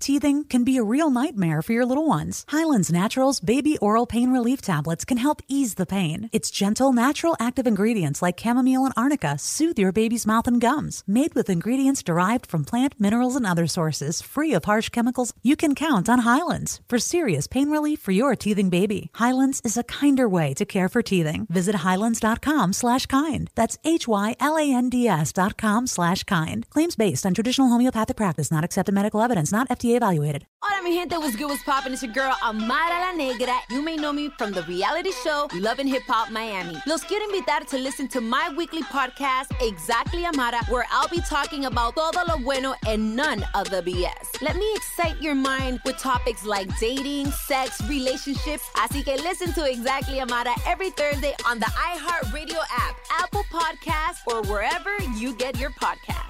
Teething can be a real nightmare for your little ones. Hyland's Naturals Baby Oral Pain Relief Tablets can help ease the pain. Its gentle, natural, active ingredients like chamomile and arnica soothe your baby's mouth and gums. Made with ingredients derived from plant, minerals, and other sources, free of harsh chemicals, you can count on Hyland's for serious pain relief for your teething baby. Hyland's is a kinder way to care for teething. Visit Hyland's.com/kind. That's HYLANDS.com/kind. Claims based on traditional homeopathic practice, not accepted medical evidence, not FDA evaluated. Hola mi gente, what's good, what's poppin'? It's your girl Amara La Negra. You may know me from the reality show Love and Hip Hop Miami. Los quiero invitar to listen to my weekly podcast Exactly Amara, where I'll be talking about todo lo bueno and none of the BS. Let me excite your mind with topics like dating, sex, relationships. Así que listen to Exactly Amara every Thursday on the iHeartRadio app, Apple Podcasts, or wherever you get your podcasts.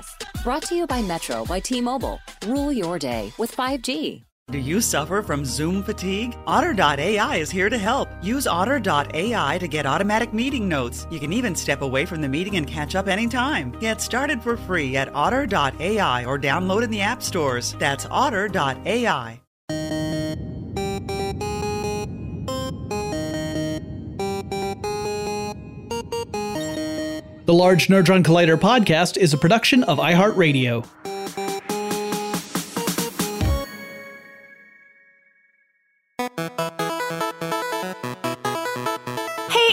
Brought to you by Metro by T-Mobile. Rule your day with 5G. Do you suffer from Zoom fatigue? Otter.ai is here to help. Use Otter.ai to get automatic meeting notes. You can even step away from the meeting and catch up anytime. Get started for free at Otter.ai or download in the app stores. That's Otter.ai. The Large Nerdron Collider Podcast is a production of iHeartRadio.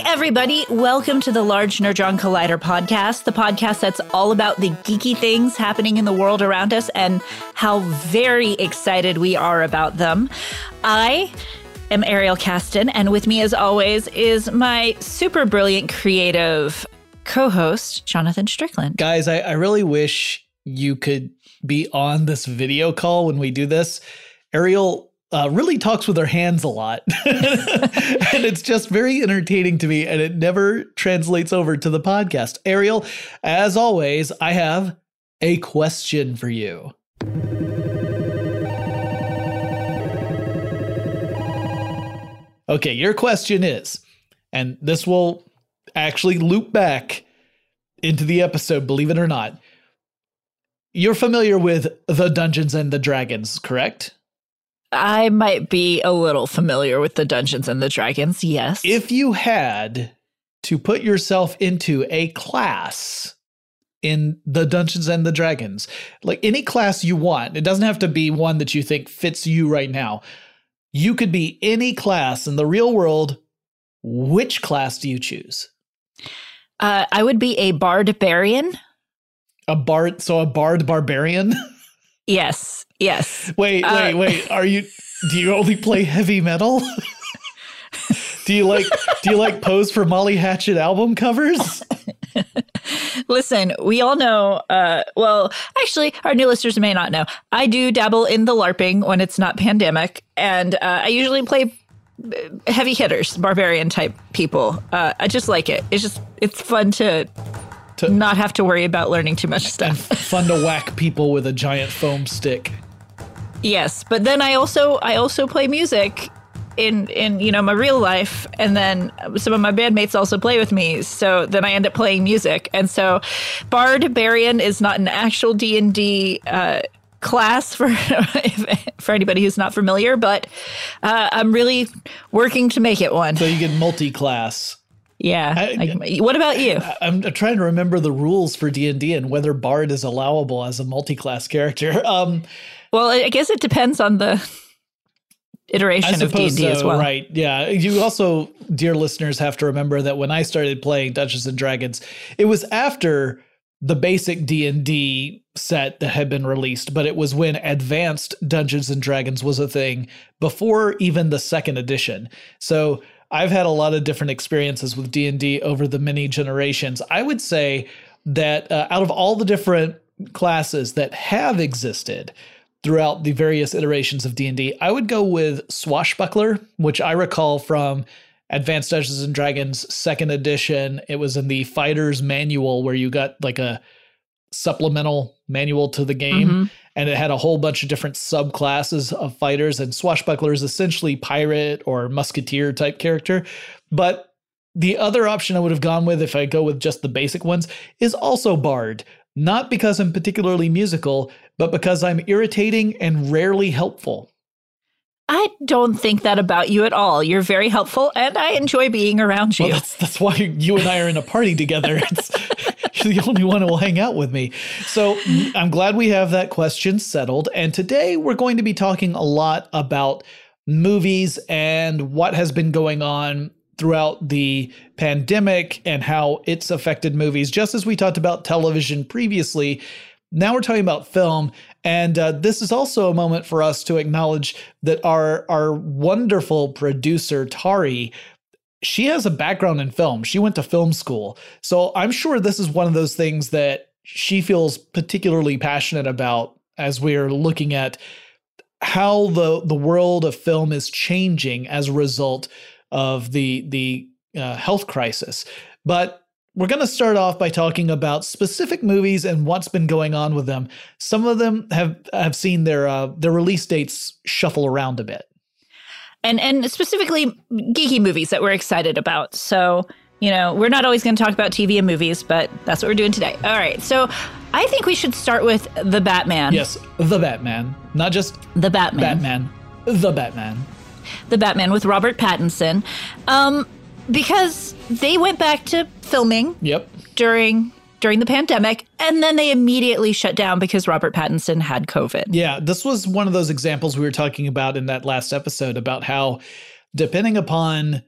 Everybody, welcome to the Large Nerdron Collider Podcast, the podcast that's all about the geeky things happening in the world around us and how very excited we are about them. I am Ariel Kasten, and with me as always is my super brilliant creative co-host, Jonathan Strickland. Guys, I really wish you could be on this video call when we do this. Ariel really talks with her hands a lot. And it's just very entertaining to me, and it never translates over to the podcast. Ariel, as always, I have a question for you. Okay, your question is, and this will actually loop back into the episode, believe it or not. You're familiar with the Dungeons and the Dragons, correct? I might be a little familiar with the Dungeons and the Dragons, yes. If you had to put yourself into a class in the Dungeons and the Dragons, like any class you want, it doesn't have to be one that you think fits you right now. You could be any class in the real world. Which class do you choose? I would be a Bardbarian. So a Bardbarian? Yes. Yes. Wait. Do you only play heavy metal? Do you like pose for Molly Hatchet album covers? Listen, we all know, well, actually, our new listeners may not know. I do dabble in the LARPing when it's not pandemic, and I usually play heavy hitters, barbarian type people. I just like it. It's fun to to not have to worry about learning too much stuff. And fun to whack people with a giant foam stick. Yes, but then I also play music in you know, my real life, and then some of my bandmates also play with me, so then I end up playing music. And so Bardbarian is not an actual D&D class for anybody who's not familiar, but I'm really working to make it one. So you get multi-class. Yeah. What about you? I'm trying to remember the rules for D&D and whether Bard is allowable as a multi-class character. Well, I guess it depends on the iteration of D&D as well. Right. Yeah. You also, dear listeners, have to remember that when I started playing Dungeons and Dragons, it was after the basic D&D set that had been released, but it was when Advanced Dungeons and Dragons was a thing before even the second edition. So I've had a lot of different experiences with D&D over the many generations. I would say that out of all the different classes that have existed throughout the various iterations of D&D, I would go with Swashbuckler, which I recall from Advanced Dungeons and Dragons 2nd Edition. It was in the Fighter's Manual where you got like a supplemental manual to the game, mm-hmm. and it had a whole bunch of different subclasses of fighters, and Swashbuckler is essentially pirate or musketeer type character. But the other option I would have gone with, if I go with just the basic ones, is also Bard. Not because I'm particularly musical, but because I'm irritating and rarely helpful. I don't think that about you at all. You're very helpful, and I enjoy being around you. Well, that's why you and I are in a party together. You're the only one who will hang out with me. So I'm glad we have that question settled. And today we're going to be talking a lot about movies and what has been going on throughout the pandemic and how it's affected movies. Just as we talked about television previously, now we're talking about film. And this is also a moment for us to acknowledge that our wonderful producer, Tari, she has a background in film. She went to film school. So I'm sure this is one of those things that she feels particularly passionate about as we're looking at how the world of film is changing as a result of the health crisis. But we're going to start off by talking about specific movies and what's been going on with them. Some of them have seen their release dates shuffle around a bit. And specifically geeky movies that we're excited about. So, you know, we're not always going to talk about TV and movies, but that's what we're doing today. All right. So I think we should start with The Batman. Yes, The Batman. Not just The Batman. The Batman. The Batman with Robert Pattinson, because they went back to filming during the pandemic, and then they immediately shut down because Robert Pattinson had COVID. Yeah, this was one of those examples we were talking about in that last episode about how, depending upon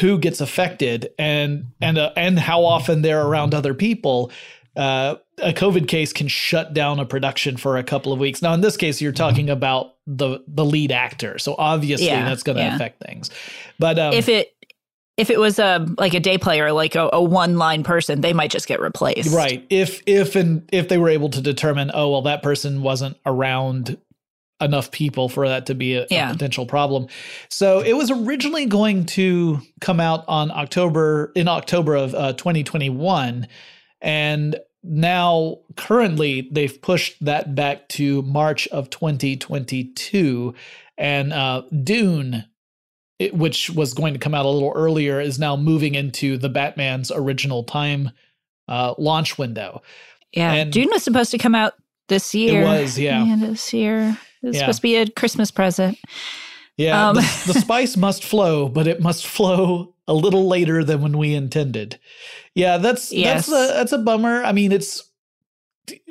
who gets affected and how often they're around other people, a COVID case can shut down a production for a couple of weeks. Now, in this case, you're talking about the lead actor. So obviously that's going to affect things. But if it was like a day player, like a one-line person, they might just get replaced. Right. If they were able to determine, oh, well, that person wasn't around enough people for that to be a potential problem. So it was originally going to come out in October of 2021. And now, currently, they've pushed that back to March of 2022. And Dune, which was going to come out a little earlier, is now moving into the Batman's original time launch window. Yeah, and Dune was supposed to come out this year. It was, yeah. This year. It was supposed to be a Christmas present. Yeah, the spice must flow, but it must flow a little later than when we intended. Yeah, that's a bummer. I mean, it's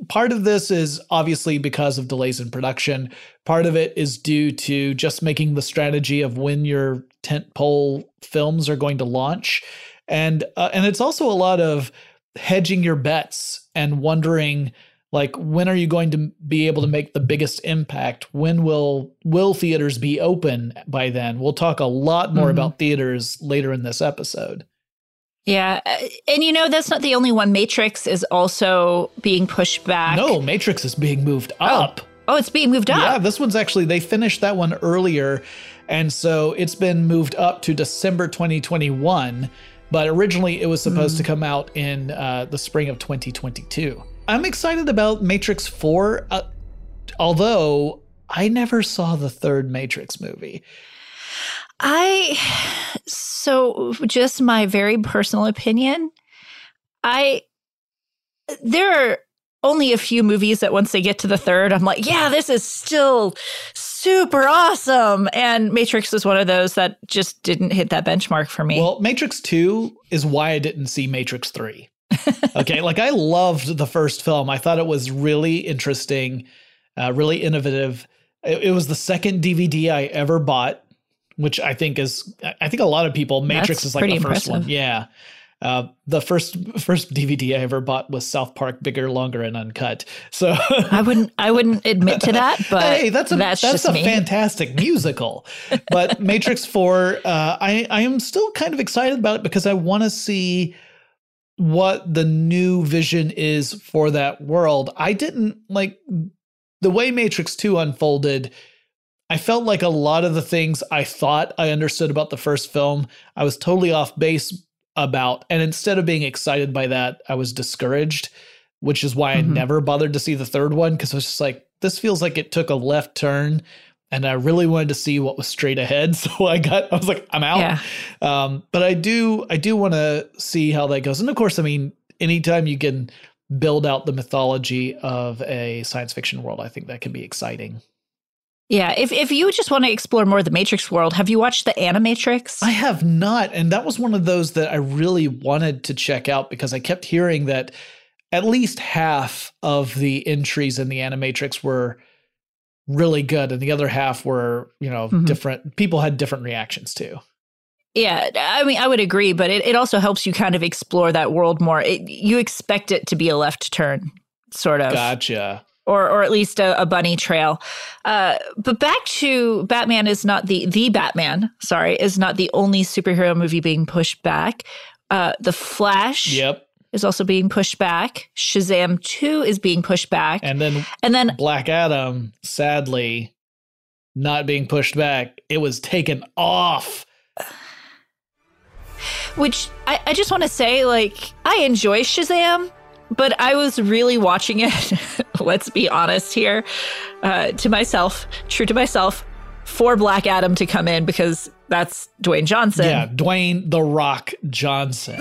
part of this is obviously because of delays in production. Part of it is due to just making the strategy of when your tentpole films are going to launch. And it's also a lot of hedging your bets and wondering, like, when are you going to be able to make the biggest impact? When will theaters be open by then? We'll talk a lot more about theaters later in this episode. Yeah. And, you know, that's not the only one. Matrix is also being pushed back. No, Matrix is being moved up. Oh, it's being moved up. Yeah, this one's actually, they finished that one earlier. And so it's been moved up to December 2021. But originally it was supposed to come out in the spring of 2022. I'm excited about Matrix 4, although I never saw the third Matrix movie. So just my very personal opinion, there are only a few movies that once they get to the third, I'm like, yeah, this is still super awesome. And Matrix was one of those that just didn't hit that benchmark for me. Well, Matrix 2 is why I didn't see Matrix 3. Okay, like I loved the first film. I thought it was really interesting, really innovative. It was the second DVD I ever bought, which I think a lot of people, Matrix is like the first one. Yeah. The first DVD I ever bought was South Park, Bigger, Longer, and Uncut. So I wouldn't admit to that, but hey, that's a fantastic musical. But Matrix 4, I am still kind of excited about it because I want to see what the new vision is for that world. I didn't like the way Matrix 2 unfolded. I felt like a lot of the things I thought I understood about the first film, I was totally off base about, and instead of being excited by that, I was discouraged, which is why I never bothered to see the third one, because I was just like, this feels like it took a left turn, and I really wanted to see what was straight ahead. So I was like, I'm out. Yeah. But I do want to see how that goes. And of course, I mean, anytime you can build out the mythology of a science fiction world, I think that can be exciting. Yeah, if you just want to explore more of the Matrix world, have you watched the Animatrix? I have not, and that was one of those that I really wanted to check out because I kept hearing that at least half of the entries in the Animatrix were really good, and the other half were, different. People had different reactions to. Yeah, I mean, I would agree, but it also helps you kind of explore that world more. You expect it to be a left turn, sort of. Gotcha. Or at least a bunny trail. But back to Batman is not the Batman, sorry, is not the only superhero movie being pushed back. The Flash is also being pushed back. Shazam 2 is being pushed back. And then Black Adam, sadly, not being pushed back. It was taken off. Which I just want to say, like, I enjoy Shazam. But I was really watching it, let's be honest here, true to myself, for Black Adam to come in because that's Dwayne Johnson. Yeah, Dwayne The Rock Johnson.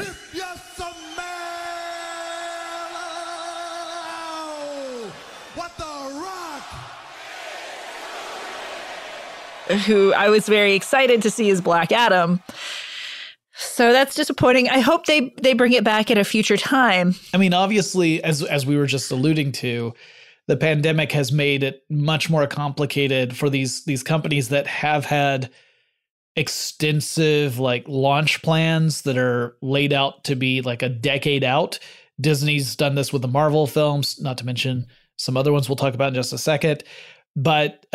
What the Rock? Who I was very excited to see as Black Adam. So that's disappointing. I hope they bring it back at a future time. I mean, obviously, as we were just alluding to, the pandemic has made it much more complicated for these companies that have had extensive like launch plans that are laid out to be like a decade out. Disney's done this with the Marvel films, not to mention some other ones we'll talk about in just a second. But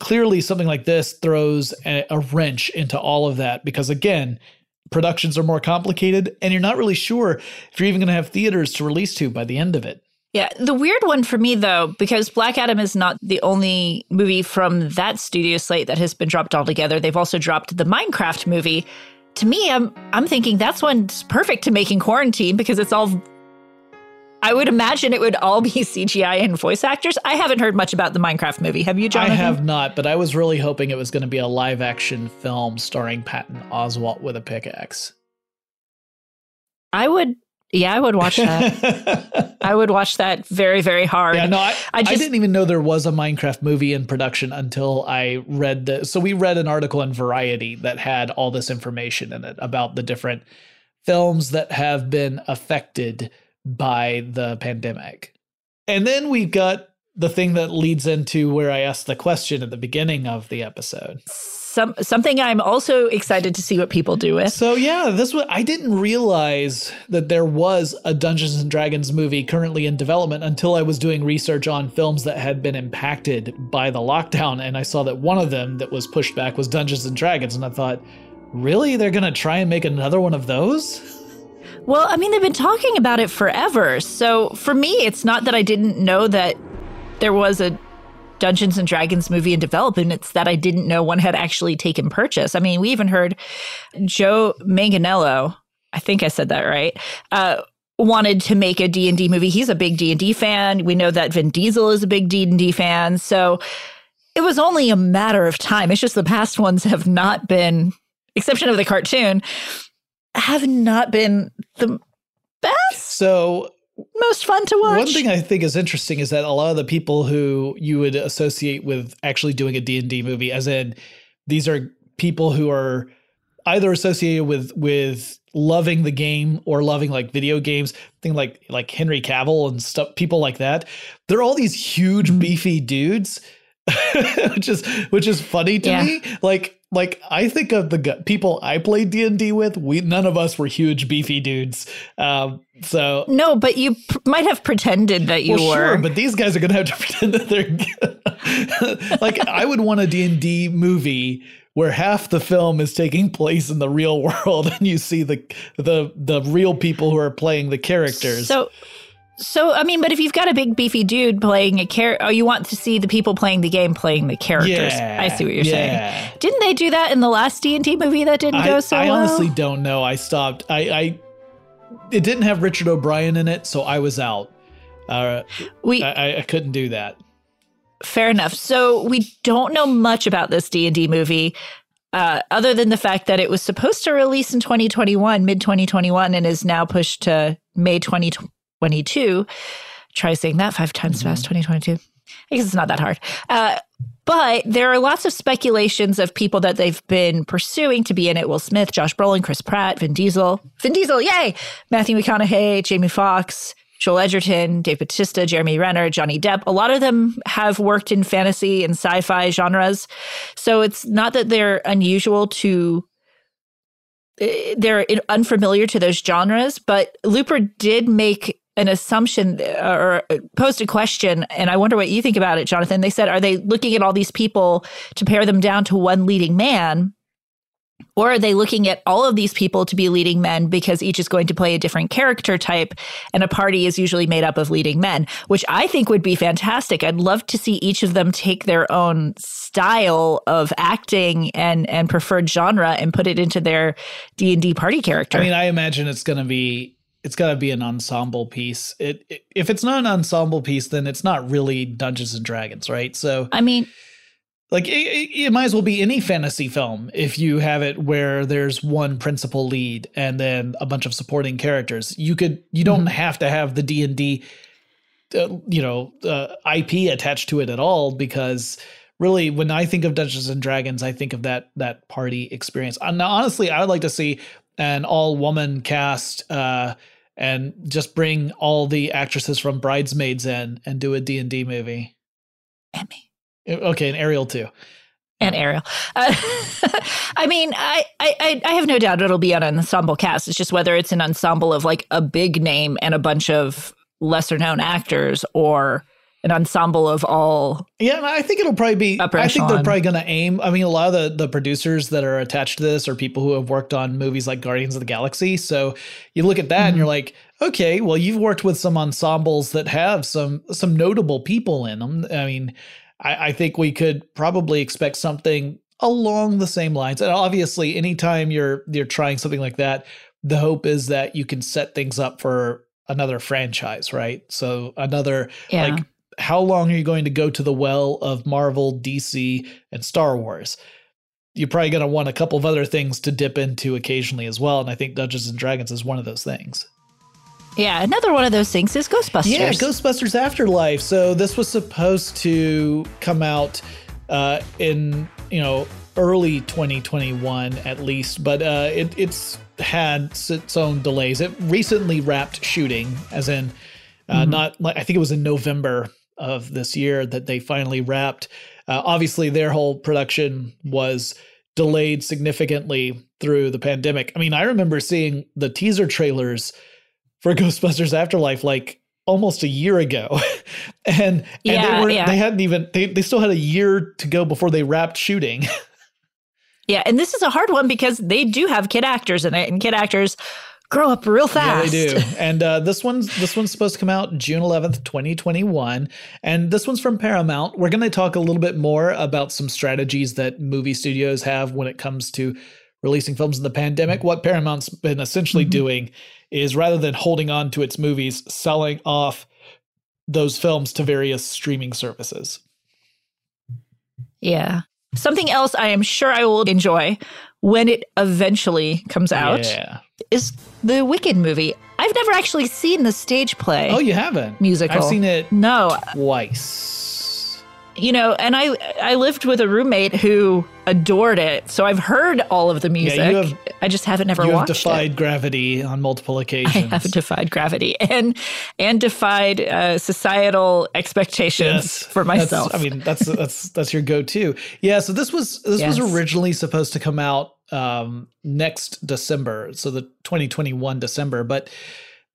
clearly something like this throws a wrench into all of that because, again, productions are more complicated and you're not really sure if you're even going to have theaters to release to by the end of it. Yeah. The weird one for me, though, because Black Adam is not the only movie from that studio slate that has been dropped altogether. They've also dropped the Minecraft movie. To me, I'm thinking that's one's perfect to make in quarantine because it's all... I would imagine it would all be CGI and voice actors. I haven't heard much about the Minecraft movie. Have you, Jonathan? I have not, but I was really hoping it was going to be a live-action film starring Patton Oswalt with a pickaxe. I would watch that. I would watch that very, very hard. Yeah, no, I didn't even know there was a Minecraft movie in production until I read so we read an article in Variety that had all this information in it about the different films that have been affected by the pandemic. And then we've got the thing that leads into where I asked the question at the beginning of the episode. Something I'm also excited to see what people do with. So yeah, this one, I didn't realize that there was a Dungeons and Dragons movie currently in development until I was doing research on films that had been impacted by the lockdown. And I saw that one of them that was pushed back was Dungeons and Dragons. And I thought, really? They're going to try and make another one of those? Well, I mean, they've been talking about it forever. So for me, it's not that I didn't know that there was a Dungeons and Dragons movie in development. It's that I didn't know one had actually taken purchase. I mean, we even heard Joe Manganiello, I think I said that right, wanted to make a D&D movie. He's a big D&D fan. We know that Vin Diesel is a big D&D fan. So it was only a matter of time. It's just the past ones have not been, exception of the cartoon, have not been the best. So most fun to watch. One thing I think is interesting is that a lot of the people who you would associate with actually doing a D&D movie, as in these are people who are either associated with loving the game or loving like video games, thing like Henry Cavill and stuff, people like that. They're all these huge beefy dudes, which is funny to me. Like I think of the people I played D&D with, none of us were huge beefy dudes. So no, but you might have pretended that you were. Sure, but these guys are gonna have to pretend that they're like I would want a D&D movie where half the film is taking place in the real world and you see the real people who are playing the characters. So I mean, but if you've got a big beefy dude playing a character, you want to see the people playing the game playing the characters. Yeah, I see what you're saying. Didn't they do that in the last D&D movie that didn't go so well? I honestly don't know. I stopped. It didn't have Richard O'Brien in it, so I was out. I couldn't do that. Fair enough. So we don't know much about this D&D movie other than the fact that it was supposed to release in 2021, mid-2021, and is now pushed to May 2022. Try saying that 5 times fast, 2022. I guess it's not that hard. But there are lots of speculations of people that they've been pursuing to be in it. Will Smith, Josh Brolin, Chris Pratt, Vin Diesel, yay! Matthew McConaughey, Jamie Foxx, Joel Edgerton, Dave Bautista, Jeremy Renner, Johnny Depp. A lot of them have worked in fantasy and sci-fi genres. So it's not that they're unusual to, they're unfamiliar to those genres, but Looper did make an assumption or posed a question, and I wonder what you think about it, Jonathan. They said, are they looking at all these people to pare them down to one leading man? Or are they looking at all of these people to be leading men because each is going to play a different character type and a party is usually made up of leading men, which I think would be fantastic. I'd love to see each of them take their own style of acting and preferred genre and put it into their D&D party character. I mean, I imagine it's going to be an ensemble piece. If it's not an ensemble piece, then it's not really Dungeons and Dragons, right? So I mean, like it might as well be any fantasy film if you have it where there's one principal lead and then a bunch of supporting characters. You don't have to have the D&D, IP attached to it at all, because really when I think of Dungeons and Dragons, I think of that party experience. Now, honestly, I would like to see an all-woman cast and just bring all the actresses from Bridesmaids in and do a D&D movie. Emmy. Okay, and Ariel too. And Ariel. I mean, I have no doubt it'll be on an ensemble cast. It's just whether it's an ensemble of like a big name and a bunch of lesser known actors or an ensemble of all. Yeah, I think it'll probably be, I think they're probably going to aim. I mean, a lot of the producers that are attached to this are people who have worked on movies like Guardians of the Galaxy. So you look at that and you're like, okay, well, you've worked with some ensembles that have some notable people in them. I mean, I think we could probably expect something along the same lines. And obviously, anytime you're trying something like that, the hope is that you can set things up for another franchise, right? So like, how long are you going to go to the well of Marvel, DC, and Star Wars? You're probably going to want a couple of other things to dip into occasionally as well. And I think Dungeons and Dragons is one of those things. Yeah, another one of those things is Ghostbusters. Yeah, Ghostbusters Afterlife. So this was supposed to come out in early 2021 at least, but it's had its own delays. It recently wrapped shooting, as in not like, I think it was in November of this year that they finally wrapped. Obviously, their whole production was delayed significantly through the pandemic. I mean, I remember seeing the teaser trailers for Ghostbusters Afterlife like almost a year ago. They still had a year to go before they wrapped shooting. Yeah, and this is a hard one because they do have kid actors in it, and kid actors grow up real fast. Yeah, they do. And this one's supposed to come out June 11th, 2021. And this one's from Paramount. We're going to talk a little bit more about some strategies that movie studios have when it comes to releasing films in the pandemic. What Paramount's been essentially doing is, rather than holding on to its movies, selling off those films to various streaming services. Yeah. Something else I am sure I will enjoy when it eventually comes out is the Wicked movie. I've never actually seen the stage play. Oh, you haven't? Musical. I've seen it twice. You know, and I lived with a roommate who adored it, so I've heard all of the music. Yeah, I just haven't ever watched it. You have defied gravity on multiple occasions. I have defied gravity and defied societal expectations for myself. That's your go-to. Yeah, so this was originally supposed to come out next December, so the 2021 December, but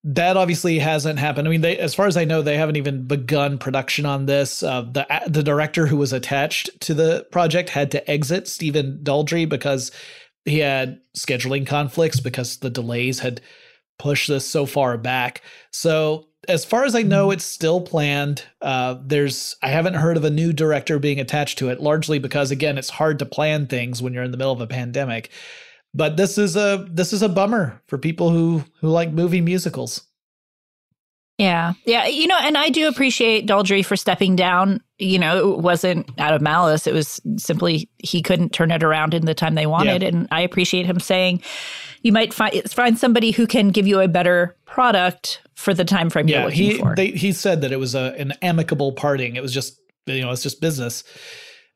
that obviously hasn't happened. I mean, as far as I know, they haven't even begun production on this. The director who was attached to the project had to exit, Stephen Daldry, because he had scheduling conflicts because the delays had pushed this so far back. So as far as I know, it's still planned. I haven't heard of a new director being attached to it, largely because, again, it's hard to plan things when you're in the middle of a pandemic. But this is a bummer for people who like movie musicals. Yeah. Yeah. You know, and I do appreciate Daldry for stepping down. You know, it wasn't out of malice. It was simply he couldn't turn it around in the time they wanted. Yeah. And I appreciate him saying you might find somebody who can give you a better product for the time frame you're looking for. He said that it was an amicable parting. It was just, you know, it's just business.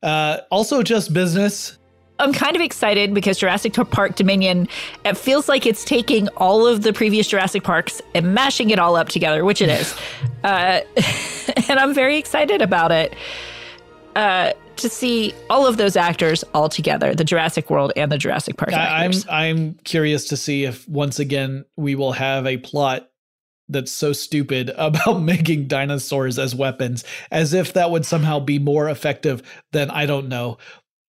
Also just business. I'm kind of excited because Jurassic Park Dominion, it feels like it's taking all of the previous Jurassic Parks and mashing it all up together, which it is. And I'm very excited about it to see all of those actors all together, the Jurassic World and the Jurassic Park actors. I'm curious to see if once again we will have a plot that's so stupid about making dinosaurs as weapons, as if that would somehow be more effective than, I don't know,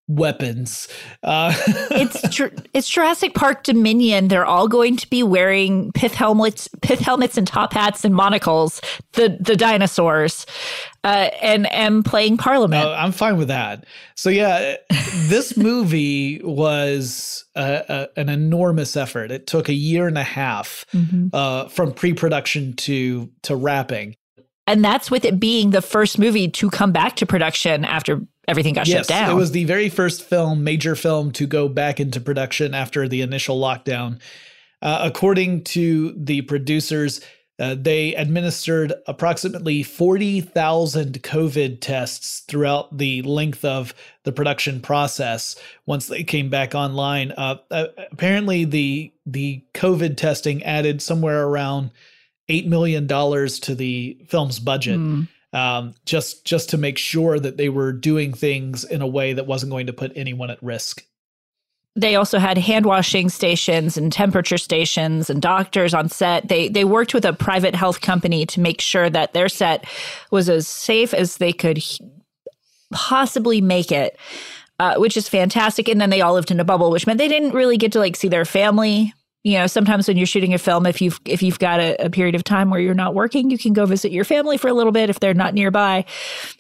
weapons. It's Jurassic Park Dominion. They're all going to be wearing pith helmets and top hats and monocles, the dinosaurs, and playing Parliament. I'm fine with that. So yeah, this movie was an enormous effort. It took a year and a half from pre-production to wrapping. And that's with it being the first movie to come back to production after everything got shut down. It was the very first major film to go back into production after the initial lockdown. According to the producers, they administered approximately 40,000 COVID tests throughout the length of the production process once they came back online. Apparently, the COVID testing added somewhere around $8 million to the film's budget, just to make sure that they were doing things in a way that wasn't going to put anyone at risk. They also had hand washing stations and temperature stations and doctors on set. They worked with a private health company to make sure that their set was as safe as they could possibly make it, which is fantastic. And then they all lived in a bubble, which meant they didn't really get to see their family. You know, sometimes when you're shooting a film, if you've got a period of time where you're not working, you can go visit your family for a little bit if they're not nearby.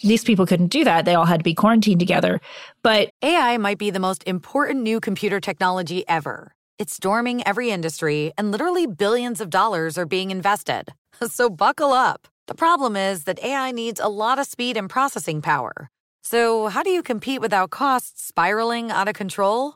These people couldn't do that. They all had to be quarantined together. But AI might be the most important new computer technology ever. It's storming every industry, and literally billions of dollars are being invested. So buckle up. The problem is that AI needs a lot of speed and processing power. So how do you compete without costs spiraling out of control?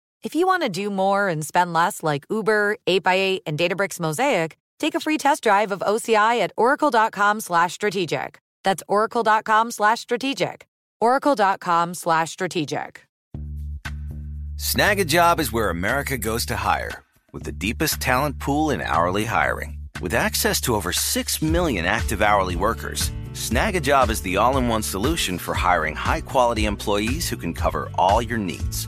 If you want to do more and spend less like Uber, 8x8, and Databricks Mosaic, take a free test drive of OCI at oracle.com/strategic. That's oracle.com/strategic. Oracle.com/strategic. Snag a Job is where America goes to hire, with the deepest talent pool in hourly hiring. With access to over 6 million active hourly workers, Snag a Job is the all-in-one solution for hiring high-quality employees who can cover all your needs.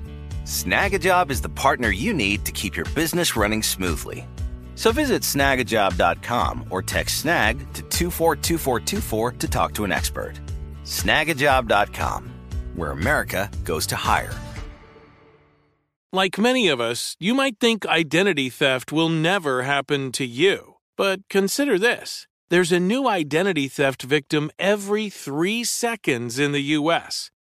Snag a Job is the partner you need to keep your business running smoothly. So visit snagajob.com or text snag to 242424 to talk to an expert. Snagajob.com, where America goes to hire. Like many of us, you might think identity theft will never happen to you. But consider this. There's a new identity theft victim every 3 seconds in the U.S.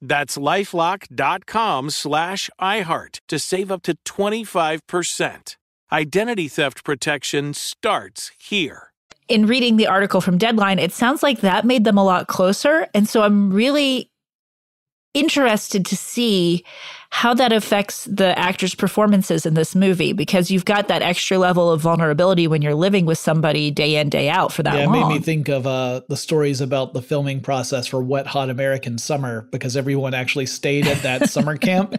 That's LifeLock.com/iHeart to save up to 25%. Identity theft protection starts here. In reading the article from Deadline, it sounds like that made them a lot closer. And so I'm really interested to see how that affects the actors' performances in this movie, because you've got that extra level of vulnerability when you're living with somebody day in, day out for that long. Yeah, it made me think of the stories about the filming process for Wet Hot American Summer, because everyone actually stayed at that summer camp.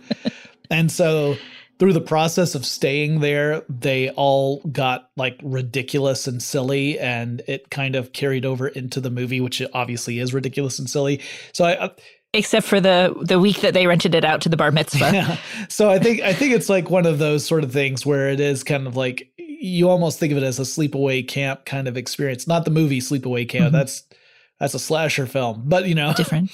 And so through the process of staying there, they all got like ridiculous and silly, and it kind of carried over into the movie, which obviously is ridiculous and silly. So except for the week that they rented it out to the bar mitzvah. Yeah. So I think it's like one of those sort of things where it is kind of like, you almost think of it as a sleepaway camp kind of experience. Not the movie Sleepaway Camp. Mm-hmm. That's a slasher film. But, you know. Different.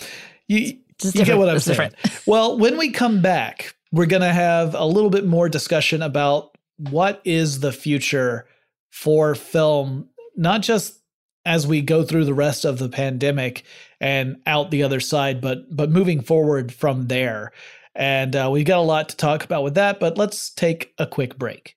You get what I'm saying. Well, when we come back, we're going to have a little bit more discussion about what is the future for film, not just as we go through the rest of the pandemic and out the other side, but moving forward from there. And we've got a lot to talk about with that, but let's take a quick break.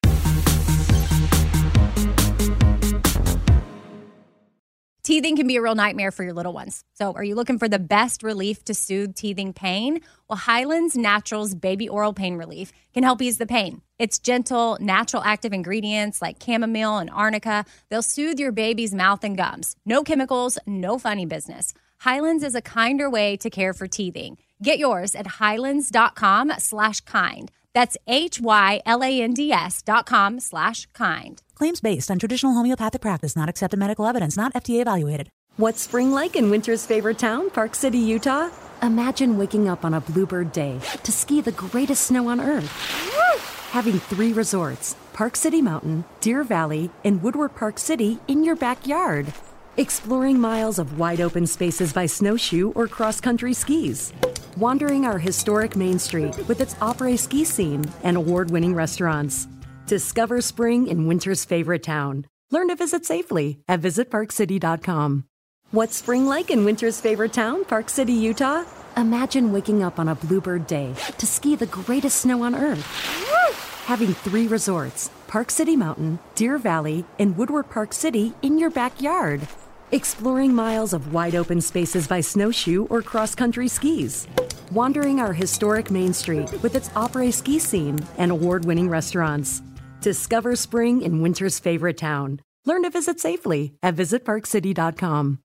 Teething can be a real nightmare for your little ones. So are you looking for the best relief to soothe teething pain? Well, Hyland's Naturals Baby Oral Pain Relief can help ease the pain. It's gentle, natural active ingredients like chamomile and arnica. They'll soothe your baby's mouth and gums. No chemicals, no funny business. Hyland's is a kinder way to care for teething. Get yours at Hyland's.com/kind. That's Hylands.com/kind. Claims based on traditional homeopathic practice, not accepted medical evidence, not FDA evaluated. What's spring like in winter's favorite town, Park City, Utah? Imagine waking up on a bluebird day to ski the greatest snow on earth. Woo! Having 3 resorts, Park City Mountain, Deer Valley, and Woodward Park City in your backyard. Exploring miles of wide open spaces by snowshoe or cross-country skis. Wandering our historic Main Street with its opera ski scene and award-winning restaurants. Discover spring in winter's favorite town. Learn to visit safely at visitparkcity.com. What's spring like in winter's favorite town, Park City, Utah? Imagine waking up on a bluebird day to ski the greatest snow on earth. Woo! Having 3 resorts, Park City Mountain, Deer Valley, and Woodward Park City in your backyard. Exploring miles of wide open spaces by snowshoe or cross-country skis. Wandering our historic Main Street with its opera ski scene and award-winning restaurants. Discover spring in winter's favorite town. Learn to visit safely at visitparkcity.com.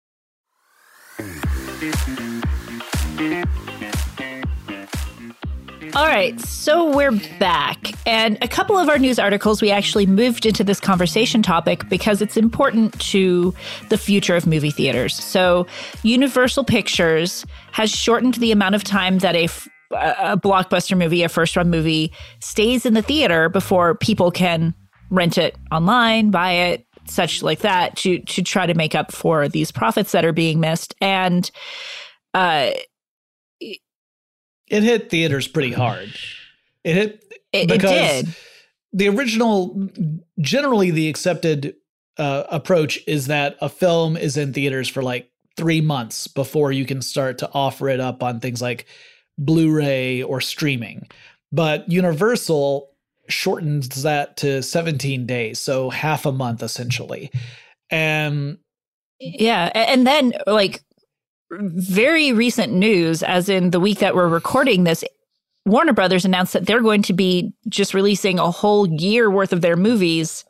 All right, so we're back. And a couple of our news articles, we actually moved into this conversation topic because it's important to the future of movie theaters. So Universal Pictures has shortened the amount of time that a blockbuster movie, a first-run movie, stays in the theater before people can rent it online, buy it, such like that, to try to make up for these profits that are being missed. And it hit theaters pretty hard. It did. The original, generally the accepted approach is that a film is in theaters for like 3 months before you can start to offer it up on things like Blu-ray or streaming. But Universal shortens that to 17 days, so half a month essentially. And yeah, and then like very recent news, as in the week that we're recording this, Warner Brothers announced that they're going to be just releasing a whole year worth of their movies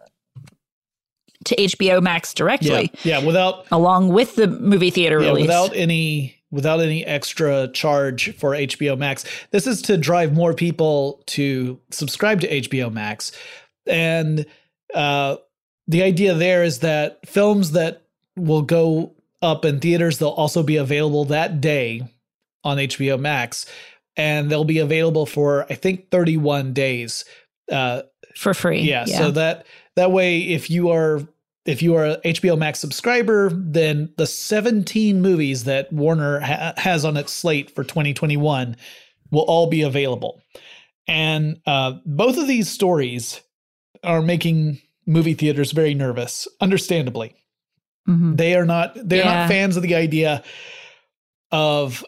to HBO Max directly. Yeah, without along with the movie theater release. Without any extra charge for HBO Max. This is to drive more people to subscribe to HBO Max. And the idea there is that films that will go up in theaters, they'll also be available that day on HBO Max. And they'll be available for, I think, 31 days. For free. Yeah. So that way, if you are an HBO Max subscriber, then the 17 movies that Warner has on its slate for 2021 will all be available. And both of these stories are making movie theaters very nervous, understandably. Mm-hmm. They're not fans of the idea of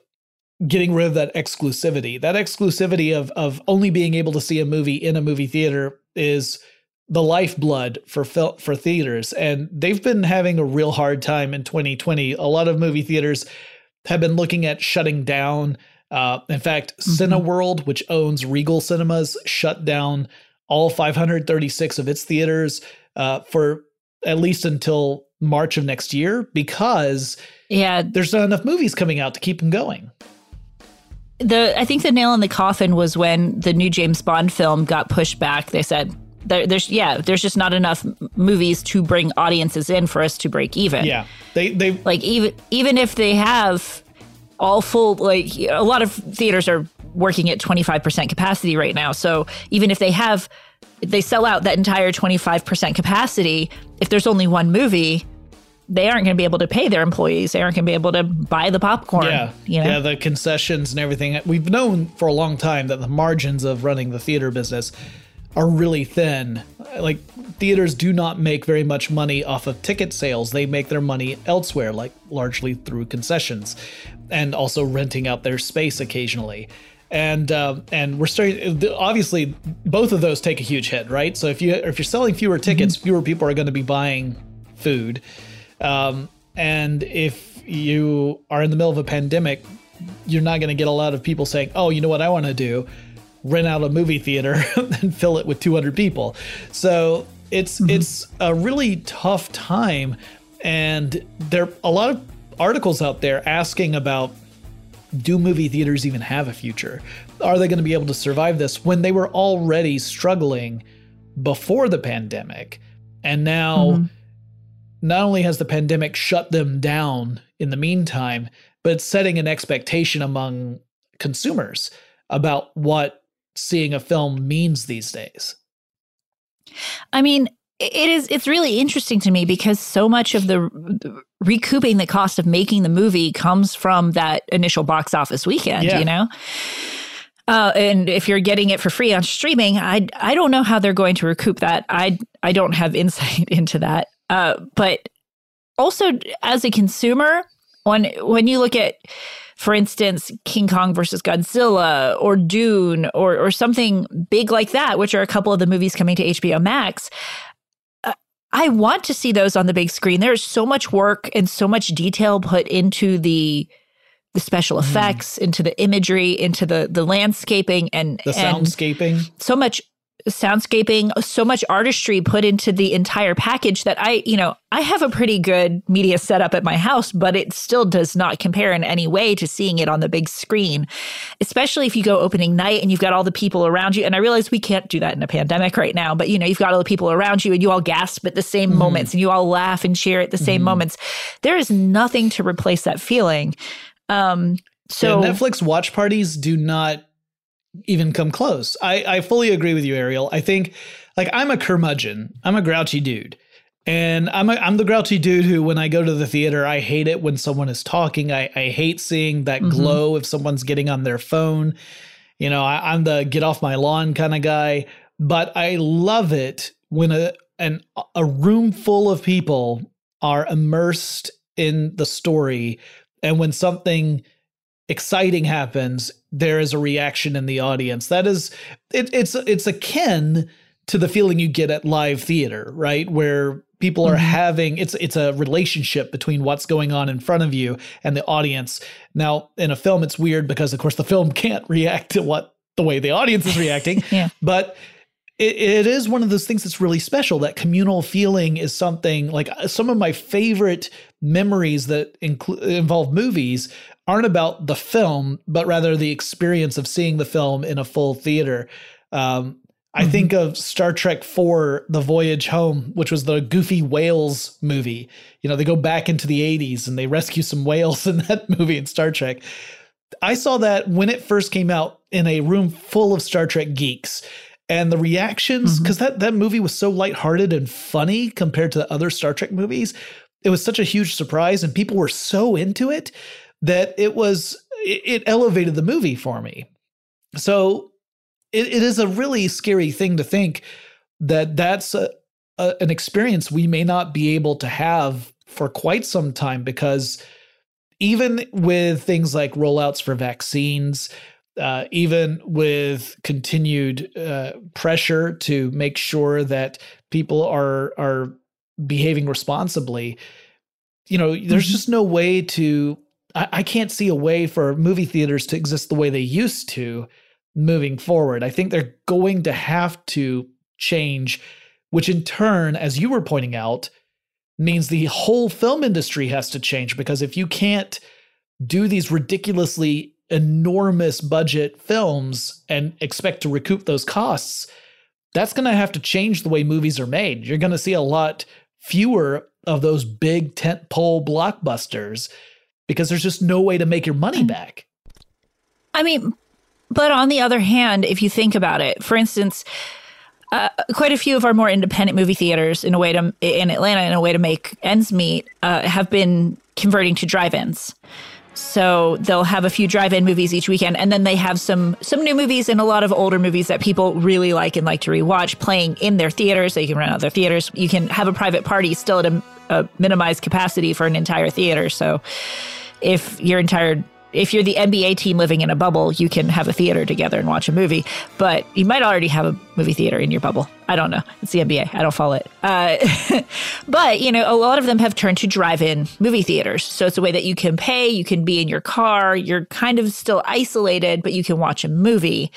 getting rid of that exclusivity. That exclusivity of only being able to see a movie in a movie theater is the lifeblood for theaters, and they've been having a real hard time in 2020. A lot of movie theaters have been looking at shutting down. In fact, Cineworld, which owns Regal Cinemas, shut down all 536 of its theaters for at least until March of next year because there's not enough movies coming out to keep them going. I think the nail in the coffin was when the new James Bond film got pushed back. They said, There's just not enough movies to bring audiences in for us to break even. Yeah, they like even if they have all full, like a lot of theaters are working at 25% capacity right now. So even if they sell out that entire 25% capacity, if there's only one movie, they aren't going to be able to pay their employees. They aren't going to be able to buy the popcorn. Yeah, you know? Yeah, the concessions and everything. We've known for a long time that the margins of running the theater business are really thin. Like theaters do not make very much money off of ticket sales. They make their money elsewhere, like largely through concessions and also renting out their space occasionally. And we're starting, obviously both of those take a huge hit, right? So if you're selling fewer tickets, fewer people are going to be buying food. And if you are in the middle of a pandemic, you're not going to get a lot of people saying, "Oh, you know what I want to do? Rent out a movie theater and fill it with 200 people." So it's a really tough time. And there are a lot of articles out there asking about, do movie theaters even have a future? Are they going to be able to survive this when they were already struggling before the pandemic? And now not only has the pandemic shut them down in the meantime, but it's setting an expectation among consumers about what seeing a film means these days. I mean, it's really interesting to me because so much of the recouping the cost of making the movie comes from that initial box office weekend, you know? And if you're getting it for free on streaming, I don't know how they're going to recoup that. I don't have insight into that. But also as a consumer, when you look at, for instance, King Kong versus Godzilla or Dune or something big like that, which are a couple of the movies coming to HBO Max, I want to see those on the big screen. There's so much work and so much detail put into the special effects, into the imagery, into the landscaping and the soundscaping. So much soundscaping, so much artistry put into the entire package that I have a pretty good media setup at my house, but it still does not compare in any way to seeing it on the big screen, especially if you go opening night and you've got all the people around you. And I realize we can't do that in a pandemic right now, but you've got all the people around you and you all gasp at the same moments and you all laugh and cheer at the same moments. There is nothing to replace that feeling. So Netflix watch parties do not even come close. I fully agree with you, Ariel. I think, I'm a curmudgeon. I'm a grouchy dude. And I'm the grouchy dude who, when I go to the theater, I hate it when someone is talking. I hate seeing that glow if someone's getting on their phone. I'm the get off my lawn kind of guy. But I love it when a room full of people are immersed in the story. And when something exciting happens, there is a reaction in the audience. That is, it's akin to the feeling you get at live theater, right? Where people are having, it's a relationship between what's going on in front of you and the audience. Now, in a film, it's weird because, of course, the film can't react to the way the audience is reacting. Yeah. But it is one of those things that's really special. That communal feeling is something, some of my favorite memories that involve movies aren't about the film, but rather the experience of seeing the film in a full theater. I think of Star Trek IV, The Voyage Home, which was the goofy whales movie. They go back into the 80s and they rescue some whales in that movie in Star Trek. I saw that when it first came out in a room full of Star Trek geeks. And the reactions, because that movie was so lighthearted and funny compared to other Star Trek movies, it was such a huge surprise and people were so into it that it elevated the movie for me. So it is a really scary thing to think that that's an experience we may not be able to have for quite some time, because even with things like rollouts for vaccines, even with continued pressure to make sure that people are behaving responsibly, there's just no way to. I can't see a way for movie theaters to exist the way they used to moving forward. I think they're going to have to change, which in turn, as you were pointing out, means the whole film industry has to change, because if you can't do these ridiculously enormous budget films and expect to recoup those costs, that's going to have to change the way movies are made. You're going to see a lot fewer of those big tentpole blockbusters because there's just no way to make your money back. But on the other hand, if you think about it, for instance, quite a few of our more independent movie theaters in Atlanta, in a way to make ends meet, have been converting to drive-ins. So they'll have a few drive-in movies each weekend, and then they have some new movies and a lot of older movies that people really like and like to rewatch playing in their theaters. They can rent out their theaters. You can have a private party still at a minimized capacity for an entire theater. So if you're the NBA team living in a bubble, you can have a theater together and watch a movie. But you might already have a movie theater in your bubble. I don't know. It's the NBA. I don't follow it. But, a lot of them have turned to drive-in movie theaters. So it's a way that you can pay. You can be in your car. You're kind of still isolated, but you can watch a movie.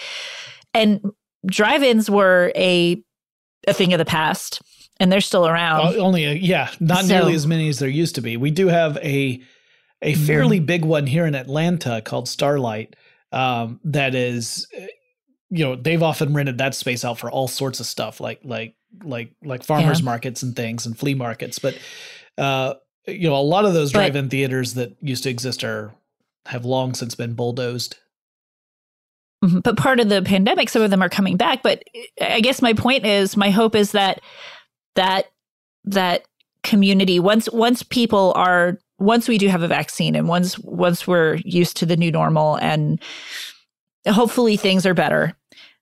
And drive-ins were a thing of the past, and they're still around. Nearly as many as there used to be. We do have a fairly big one here in Atlanta called Starlight. That is, they've often rented that space out for all sorts of stuff, like farmers markets and things and flea markets. But a lot of those drive-in theaters that used to exist have long since been bulldozed. But part of the pandemic, some of them are coming back. But I guess my point is, my hope is that community once people are. Once we do have a vaccine and once we're used to the new normal and hopefully things are better,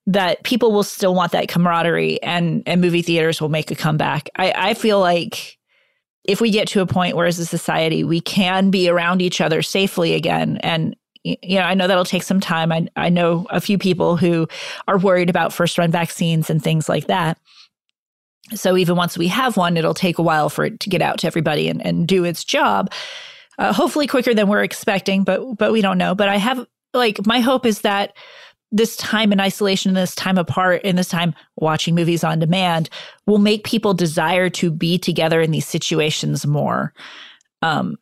that people will still want that camaraderie and movie theaters will make a comeback. I feel like if we get to a point where as a society we can be around each other safely again, and I know that'll take some time. I know a few people who are worried about first-run vaccines and things like that. So even once we have one, it'll take a while for it to get out to everybody and do its job, hopefully quicker than we're expecting, but we don't know. But I have, my hope is that this time in isolation, this time apart, and this time watching movies on demand will make people desire to be together in these situations more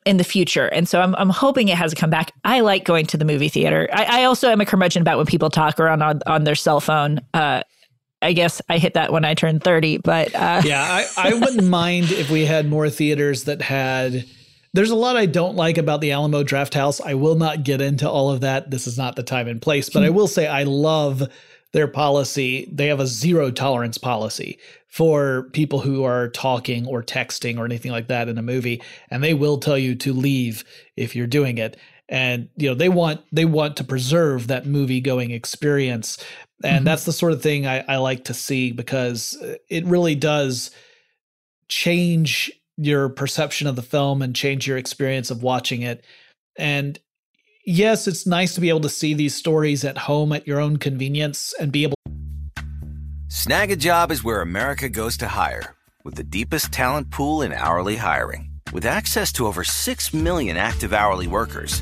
in the future. And so I'm hoping it has come back. I like going to the movie theater. I also am a curmudgeon about when people talk around on their cell phone. I guess I hit that when I turned 30, but... Yeah, I wouldn't mind if we had more theaters that had... There's a lot I don't like about the Alamo Drafthouse. I will not get into all of that. This is not the time and place, but I will say I love their policy. They have a zero tolerance policy for people who are talking or texting or anything like that in a movie, and they will tell you to leave if you're doing it. And you know, they want to preserve that movie going experience, and that's the sort of thing I like to see, because it really does change your perception of the film and change your experience of watching it. And yes, it's nice to be able to see these stories at home at your own convenience and be able. Snag a Job is where America goes to hire, with the deepest talent pool in hourly hiring. With access to over 6 million active hourly workers,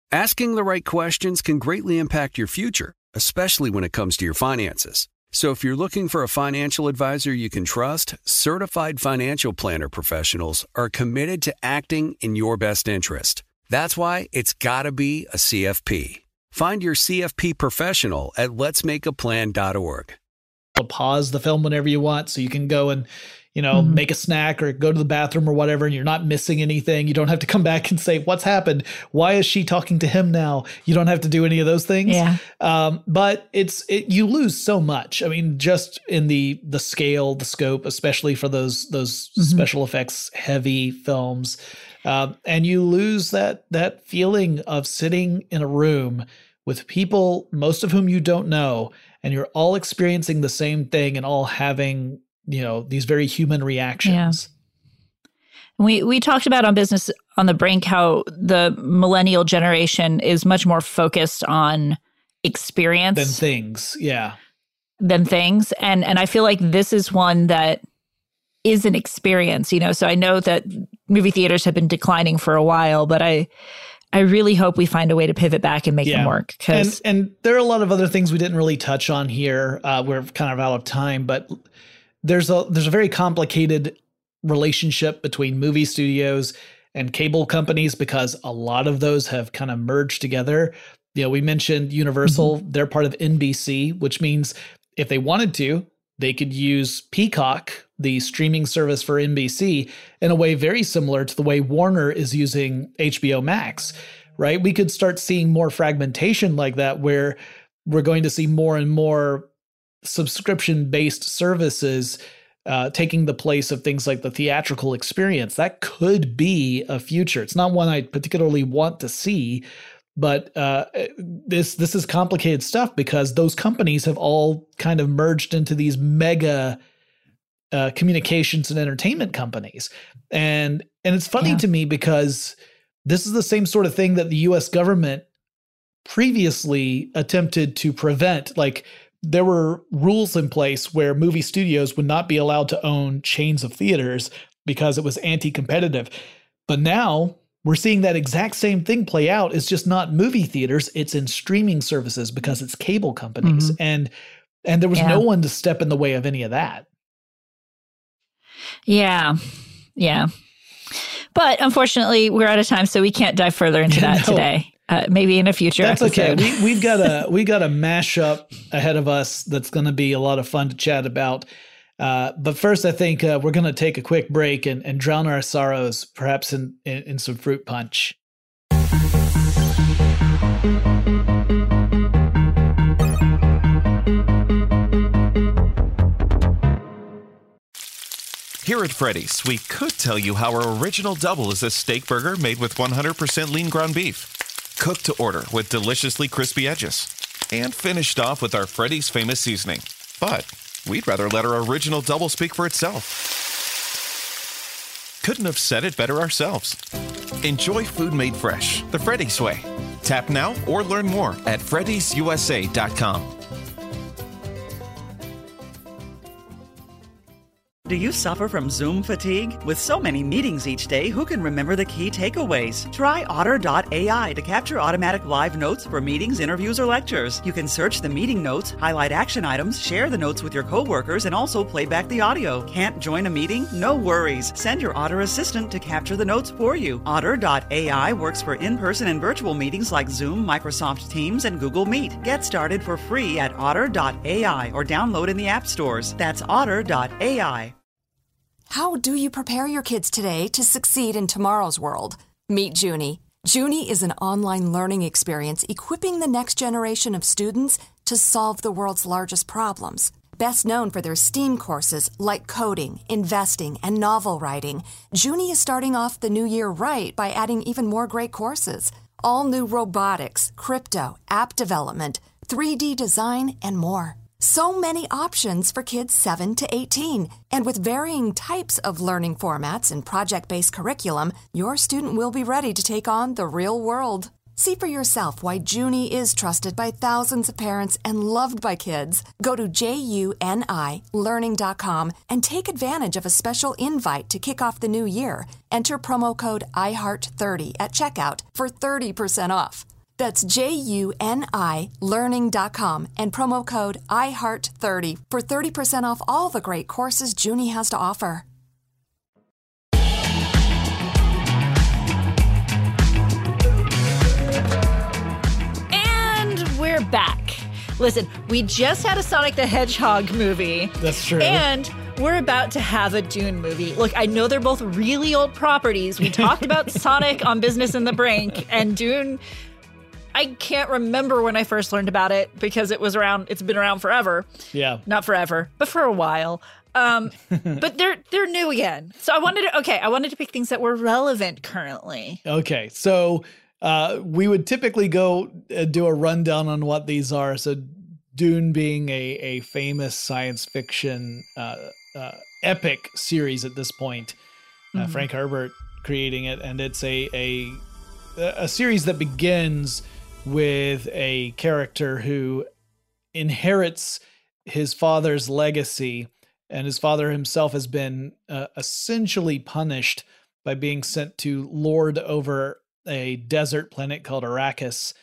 Asking the right questions can greatly impact your future, especially when it comes to your finances. So if you're looking for a financial advisor you can trust, certified financial planner professionals are committed to acting in your best interest. That's why it's gotta be a CFP. Find your CFP professional at letsmakeaplan.org. Pause the film whenever you want, so you can go and, you know, make a snack or go to the bathroom or whatever, and you're not missing anything. You don't have to come back and say, what's happened? Why is she talking to him now? You don't have to do any of those things. Yeah. But you lose so much. I mean, just in the scale, the scope, especially for those special effects heavy films. And you lose that feeling of sitting in a room with people, most of whom you don't know, and you're all experiencing the same thing and all having, you know, these very human reactions. Yeah. We talked about on Business on the Brink how the millennial generation is much more focused on experience than things. Yeah. Than things. And I feel like this is one that is an experience, you know. So I know that movie theaters have been declining for a while, but I really hope we find a way to pivot back and make them work. And there are a lot of other things we didn't really touch on here. We're kind of out of time, but there's a very complicated relationship between movie studios and cable companies, because a lot of those have kind of merged together. You know, we mentioned Universal, they're part of NBC, which means if they wanted to, they could use Peacock, the streaming service for NBC, in a way very similar to the way Warner is using HBO Max, right? We could start seeing more fragmentation like that, where we're going to see more and more subscription-based services taking the place of things like the theatrical experience. That could be a future. It's not one I particularly want to see, but this is complicated stuff, because those companies have all kind of merged into these mega communications and entertainment companies. And it's funny to me, because this is the same sort of thing that the U.S. government previously attempted to prevent. Like, there were rules in place where movie studios would not be allowed to own chains of theaters because it was anti-competitive. But now We're seeing that exact same thing play out. It's just not movie theaters. It's in streaming services because it's cable companies. Mm-hmm. And there was no one to step in the way of any of that. Yeah. Yeah. But unfortunately, we're out of time, so we can't dive further into that today. Maybe in a future episode. That's okay. We've got a mashup ahead of us that's going to be a lot of fun to chat about. But first, I think we're going to take a quick break and drown our sorrows, perhaps in some fruit punch. Here at Freddy's, we could tell you how our original double is a steak burger made with 100% lean ground beef, cooked to order with deliciously crispy edges, and finished off with our Freddy's famous seasoning. But we'd rather let our original double speak for itself. Couldn't have said it better ourselves. Enjoy food made fresh, the Freddy's way. Tap now or learn more at freddysusa.com. Do you suffer from Zoom fatigue? With so many meetings each day, who can remember the key takeaways? Try Otter.ai to capture automatic live notes for meetings, interviews, or lectures. You can search the meeting notes, highlight action items, share the notes with your coworkers, and also play back the audio. Can't join a meeting? No worries. Send your Otter assistant to capture the notes for you. Otter.ai works for in-person and virtual meetings like Zoom, Microsoft Teams, and Google Meet. Get started for free at Otter.ai or download in the app stores. That's Otter.ai. How do you prepare your kids today to succeed in tomorrow's world? Meet Junie. Junie is an online learning experience equipping the next generation of students to solve the world's largest problems. Best known for their STEAM courses like coding, investing, and novel writing, Junie is starting off the new year right by adding even more great courses. All new robotics, crypto, app development, 3D design, and more. So many options for kids 7 to 18. And with varying types of learning formats and project-based curriculum, your student will be ready to take on the real world. See for yourself why Junie is trusted by thousands of parents and loved by kids. Go to junilearning.com and take advantage of a special invite to kick off the new year. Enter promo code IHEART30 at checkout for 30% off. That's junilearning.com and promo code IHEART30 for 30% off all the great courses Junie has to offer. And we're back. Listen, we just had a Sonic the Hedgehog movie. That's true. And we're about to have a Dune movie. Look, I know they're both really old properties. We talked about Sonic on Business in the Brink and Dune. I can't remember when I first learned about it because it was around. It's been around forever. Yeah, not forever, but for a while. But they're new again. So I wanted to pick things that were relevant currently. Okay, so we would typically go do a rundown on what these are. So Dune being a famous science fiction epic series at this point, Frank Herbert creating it, and it's a series that begins with a character who inherits his father's legacy, and his father himself has been essentially punished by being sent to lord over a desert planet called Arrakis.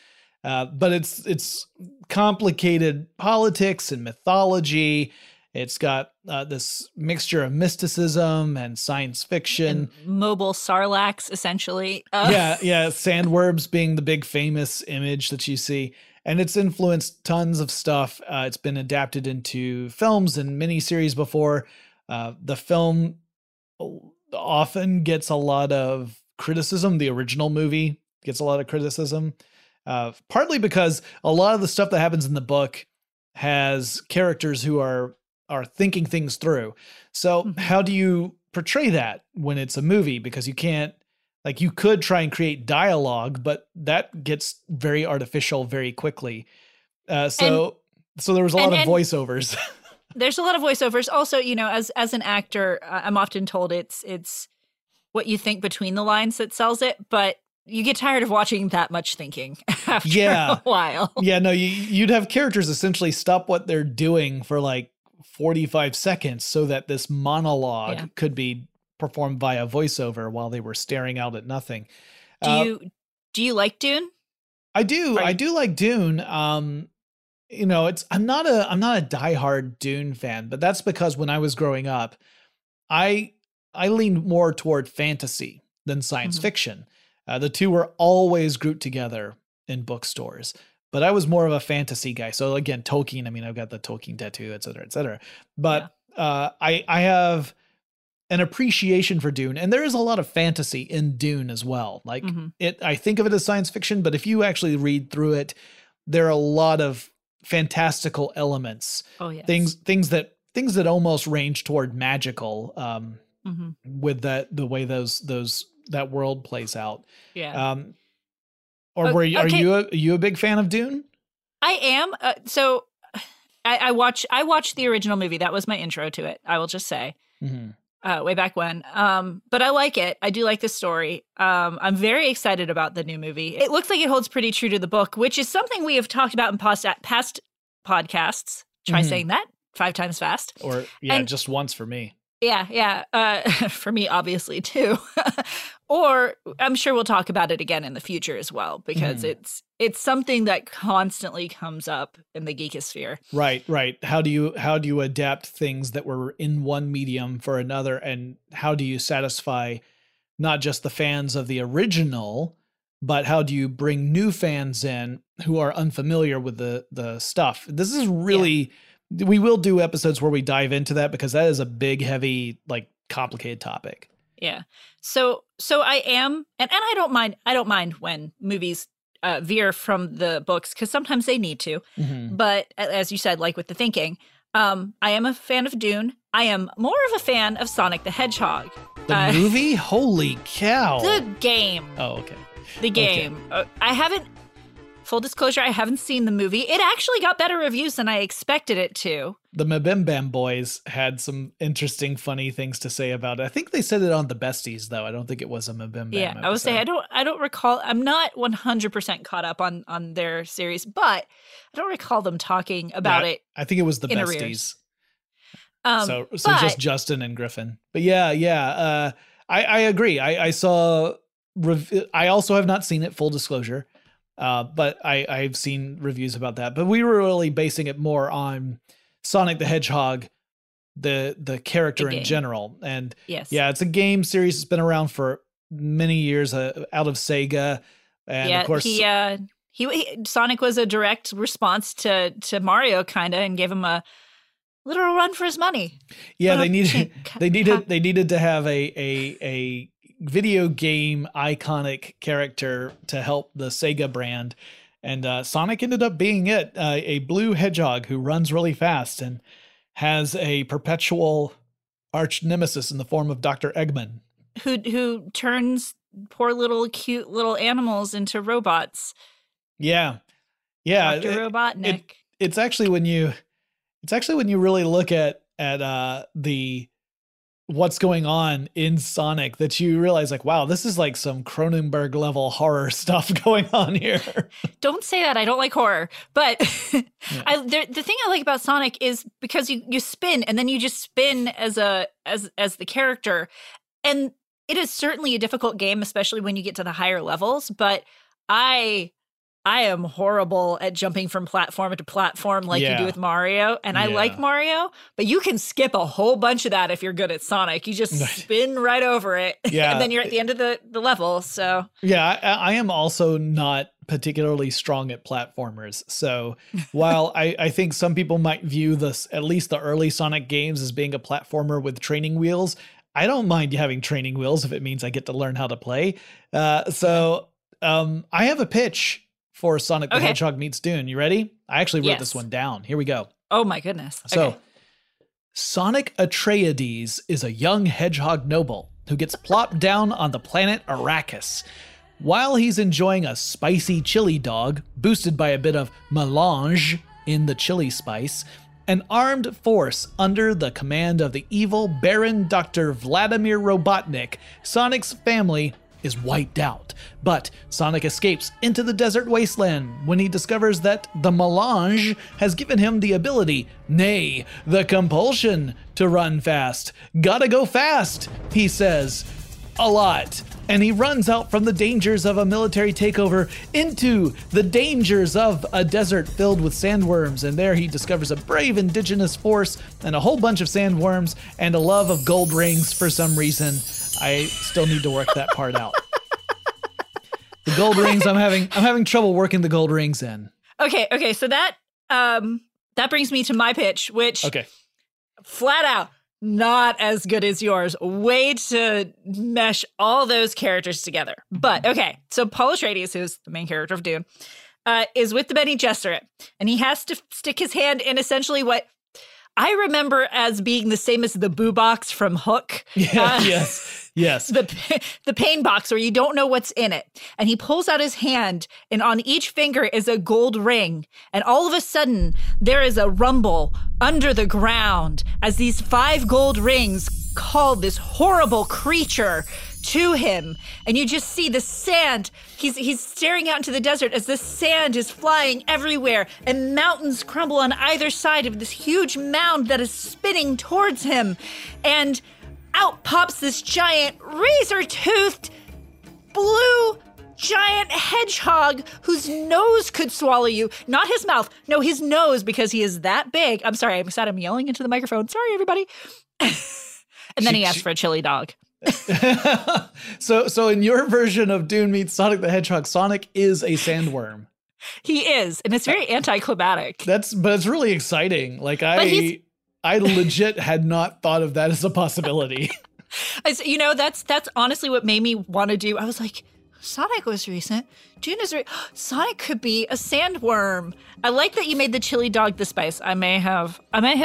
But it's complicated politics and mythology. It's got this mixture of mysticism and science fiction. And mobile sarlaccs, essentially. Yeah, sandworms being the big famous image that you see. And it's influenced tons of stuff. It's been adapted into films and miniseries before. The film often gets a lot of criticism. The original movie gets a lot of criticism, partly because a lot of the stuff that happens in the book has characters who are thinking things through. So how do you portray that when it's a movie? Because you can't, like, you could try and create dialogue, but that gets very artificial very quickly. So there was a lot of voiceovers. There's a lot of voiceovers. Also, you know, as an actor, I'm often told it's what you think between the lines that sells it, but you get tired of watching that much thinking after a while. Yeah, no, you'd have characters essentially stop what they're doing for like 45 seconds so that this monologue could be performed via voiceover while they were staring out at nothing. Do you like Dune? I do. I do like Dune. You know, I'm not a diehard Dune fan, but that's because when I was growing up, I leaned more toward fantasy than science fiction. The two were always grouped together in bookstores, but I was more of a fantasy guy. So again, Tolkien, I mean, I've got the Tolkien tattoo, et cetera, et cetera. But I have an appreciation for Dune, and there is a lot of fantasy in Dune as well. Like I think of it as science fiction, but if you actually read through it, there are a lot of fantastical elements, things that almost range toward magical, with the way that world plays out. Yeah. Are you a big fan of Dune? I am. So I watched the original movie. That was my intro to it, I will just say, way back when. But I like it. I do like the story. I'm very excited about the new movie. It looks like it holds pretty true to the book, which is something we have talked about in past podcasts. Try saying that 5 times fast. Or just once for me. Yeah. For me, obviously, too. Or I'm sure we'll talk about it again in the future as well, because it's something that constantly comes up in the geekosphere. Right. How do you adapt things that were in one medium for another? And how do you satisfy not just the fans of the original, but how do you bring new fans in who are unfamiliar with the stuff? This is really... Yeah. We will do episodes where we dive into that, because that is a big, heavy, complicated topic. Yeah. So I am, and I don't mind when movies veer from the books, because sometimes they need to. But as you said, with the thinking, I am a fan of Dune. I am more of a fan of Sonic the Hedgehog. The movie? Holy cow. The game. Oh, okay. The game. Okay. Full disclosure, I haven't seen the movie. It actually got better reviews than I expected it to. The Mabim Bam boys had some interesting, funny things to say about it. I think they said it on The Besties, though. I don't think it was a Mabim Bam. Yeah, episode. I would say I don't recall. I'm not 100% caught up on their series, but I don't recall them talking about it. I think it was The Besties. Just Justin and Griffin. But yeah. I agree. I saw. I also have not seen it. Full disclosure. But I've seen reviews about that. But we were really basing it more on Sonic the Hedgehog, the character in general. And it's a game series that's been around for many years, out of Sega. And of course, he Sonic was a direct response to Mario, kind of, and gave him a literal run for his money. Yeah, they needed to have a video game iconic character to help the Sega brand, and Sonic ended up being it, a blue hedgehog who runs really fast and has a perpetual arch nemesis in the form of Dr. Eggman, who turns poor little cute little animals into robots. Dr. Robotnik. It's actually when you really look at the what's going on in Sonic that you realize, wow, this is some Cronenberg level horror stuff going on here. Don't say that. I don't like horror, but the thing I like about Sonic is because you spin, and then you just spin as the character. And it is certainly a difficult game, especially when you get to the higher levels, but I am horrible at jumping from platform to platform you do with Mario. And I like Mario, but you can skip a whole bunch of that if you're good at Sonic. You just spin right over it. Yeah. And then you're at the end of the level. So I am also not particularly strong at platformers. So while I think some people might view this, at least the early Sonic games, as being a platformer with training wheels, I don't mind having training wheels if it means I get to learn how to play. So I have a pitch for Sonic the Hedgehog meets Dune. You ready? I actually wrote this one down. Here we go. Oh my goodness. So, Sonic Atreides is a young hedgehog noble who gets plopped down on the planet Arrakis. While he's enjoying a spicy chili dog, boosted by a bit of melange in the chili spice, an armed force under the command of the evil Baron Dr. Vladimir Robotnik, Sonic's family is wiped out, but Sonic escapes into the desert wasteland when he discovers that the melange has given him the ability, nay, the compulsion, to run fast. Gotta go fast, he says, a lot. and he runs out from the dangers of a military takeover into the dangers of a desert filled with sandworms, and there he discovers a brave indigenous force and a whole bunch of sandworms and a love of gold rings for some reason. I still need to work that part out. The gold rings, I'm having trouble working the gold rings in. Okay, so that that brings me to my pitch, which flat out not as good as yours. Way to mesh all those characters together. But okay, so Paul Atreides, who's the main character of Dune, is with the Bene Gesserit, and he has to stick his hand in essentially what I remember as being the same as the boo box from Hook. Yeah, yes. The pain box where you don't know what's in it. And he pulls out his hand, and on each finger is a gold ring. And all of a sudden, there is a rumble under the ground as these 5 gold rings call this horrible creature to him. And you just see the sand. He's staring out into the desert as the sand is flying everywhere, and mountains crumble on either side of this huge mound that is spinning towards him. And out pops this giant razor-toothed blue giant hedgehog whose nose could swallow you. Not his mouth. No, his nose, because he is that big. I'm sorry. I'm sad. I'm yelling into the microphone. Sorry, everybody. And then he asked for a chili dog. So in your version of Dune meets Sonic the Hedgehog, Sonic is a sandworm. He is, and it's very anticlimactic. But it's really exciting. Like I legit had not thought of that as a possibility. That's honestly what made me want to do. I was like, Sonic was recent. Dune is Sonic could be a sandworm. I like that you made the chili dog the spice. I may have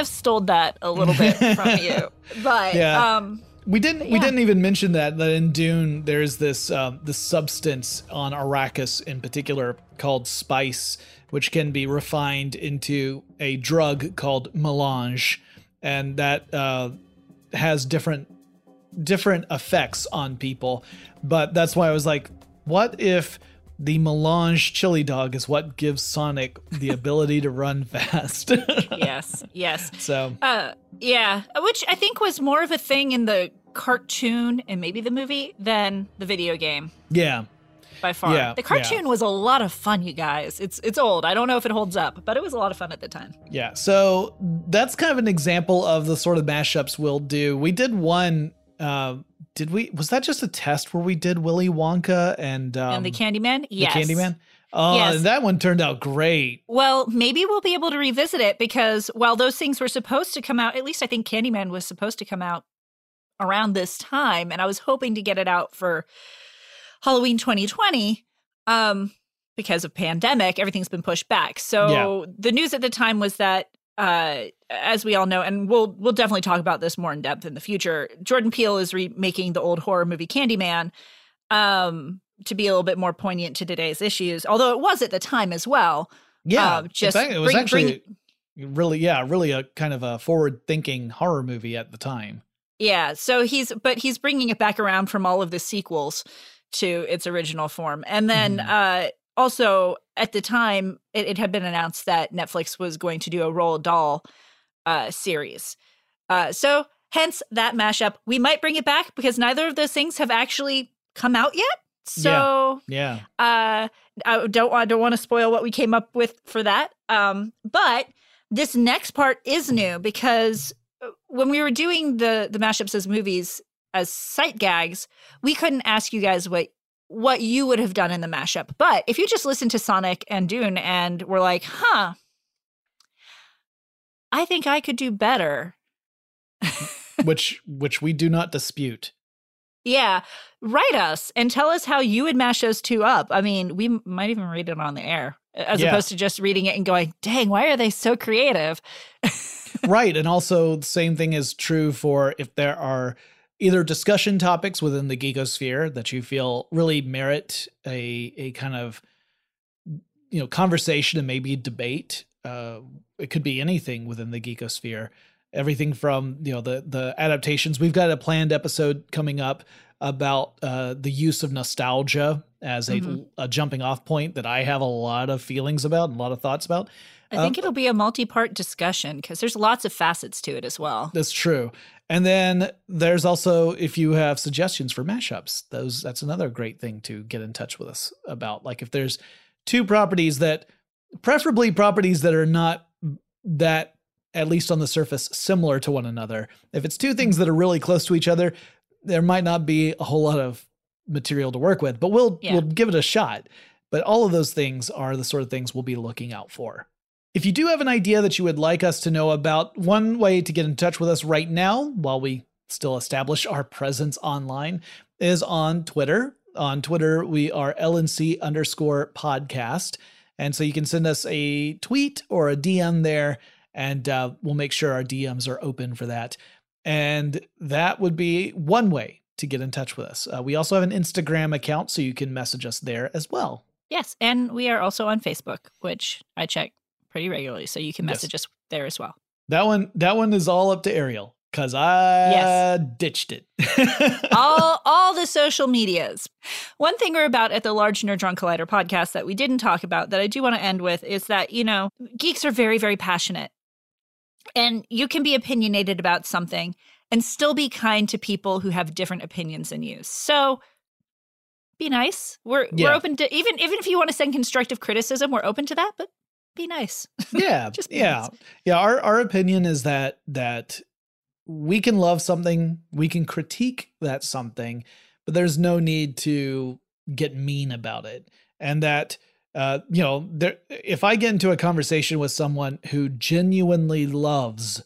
stole that a little bit from you, but yeah. We didn't even mention that in Dune there's this the substance on Arrakis in particular called spice, which can be refined into a drug called melange, and that has different effects on people. But that's why I was like, what if the melange chili dog is what gives Sonic the ability to run fast? Yes. So, which I think was more of a thing in the cartoon and maybe the movie than the video game. Yeah, by far. Yeah, the cartoon was a lot of fun, you guys. It's old. I don't know if it holds up, but it was a lot of fun at the time. Yeah. So that's kind of an example of the sort of mashups we'll do. We did one. Did we? Was that just a test where we did Willy Wonka and the Candyman? Yes. The Candyman? Oh, yes. That one turned out great. Well, maybe we'll be able to revisit it, because while those things were supposed to come out, at least I think Candyman was supposed to come out around this time, and I was hoping to get it out for Halloween 2020. Because of pandemic, everything's been pushed back. So the news at the time was that as we all know, and we'll definitely talk about this more in depth in the future, Jordan Peele is remaking the old horror movie Candyman to be a little bit more poignant to today's issues, although it was at the time as well. Yeah, it was actually really a kind of a forward-thinking horror movie at the time. Yeah, so he's bringing it back around from all of the sequels to its original form. And then also, at the time, it had been announced that Netflix was going to do a Roald Dahl series. So, hence that mashup. We might bring it back because neither of those things have actually come out yet. So, I don't want to spoil what we came up with for that. But this next part is new, because when we were doing the mashups as movies, as sight gags, we couldn't ask you guys what you would have done in the mashup. But if you just listen to Sonic and Dune and were like, I think I could do better. which we do not dispute. Yeah. Write us and tell us how you would mash those two up. I mean, we might even read it on the air as opposed to just reading it and going, dang, why are they so creative? Right. And also the same thing is true for if there are either discussion topics within the geekosphere that you feel really merit a kind of, conversation and maybe debate. It could be anything within the geekosphere, everything from, the adaptations. We've got a planned episode coming up about the use of nostalgia as a jumping off point that I have a lot of feelings about and a lot of thoughts about. I think it'll be a multi-part discussion because there's lots of facets to it as well. That's true. And then there's also, if you have suggestions for mashups, that's another great thing to get in touch with us about. Like if there's two properties that, preferably properties that are not that, at least on the surface, similar to one another. If it's two things that are really close to each other, there might not be a whole lot of material to work with, but we'll give it a shot. But all of those things are the sort of things we'll be looking out for. If you do have an idea that you would like us to know about, one way to get in touch with us right now, while we still establish our presence online, is on Twitter. On Twitter, we are LNC_podcast. And so you can send us a tweet or a DM there, and we'll make sure our DMs are open for that. And that would be one way to get in touch with us. We also have an Instagram account, so you can message us there as well. Yes, and we are also on Facebook, which I check pretty regularly, so you can message us there as well. That one is all up to Ariel, because I ditched it. all the social medias. One thing we're about at the Large Nerdron Collider podcast that we didn't talk about that I do want to end with is that, you know, geeks are very, very passionate. And you can be opinionated about something and still be kind to people who have different opinions than you. So be nice. We're open to, even if you want to send constructive criticism, we're open to that, but be nice. Yeah. Just be nice. Yeah. Our opinion is that we can love something, we can critique that something, but there's no need to get mean about it. And that, you know, if I get into a conversation with someone who genuinely loves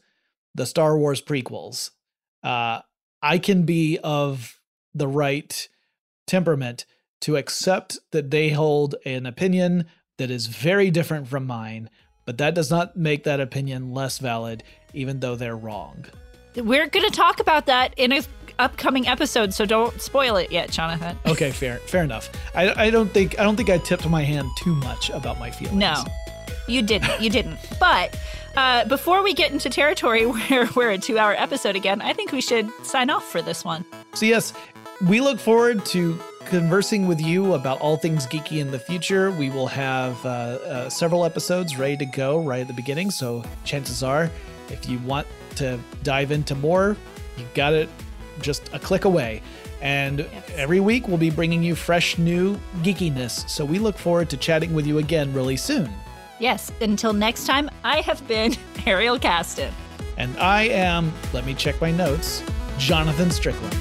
the Star Wars prequels, I can be of the right temperament to accept that they hold an opinion that is very different from mine, but that does not make that opinion less valid, even though they're wrong. We're going to talk about that in an upcoming episode, so don't spoil it yet, Jonathan. Okay, fair enough. I don't think I tipped my hand too much about my feelings. No, you didn't. But before we get into territory where we're a 2-hour episode again, I think we should sign off for this one. So yes, we look forward to conversing with you about all things geeky in the future. We will have several episodes ready to go right at the beginning, so chances are, if you want to dive into more, you got it just a click away. And every week we'll be bringing you fresh new geekiness. So we look forward to chatting with you again really soon. Yes. Until next time, I have been Ariel Kasten. And I am, let me check my notes, Jonathan Strickland.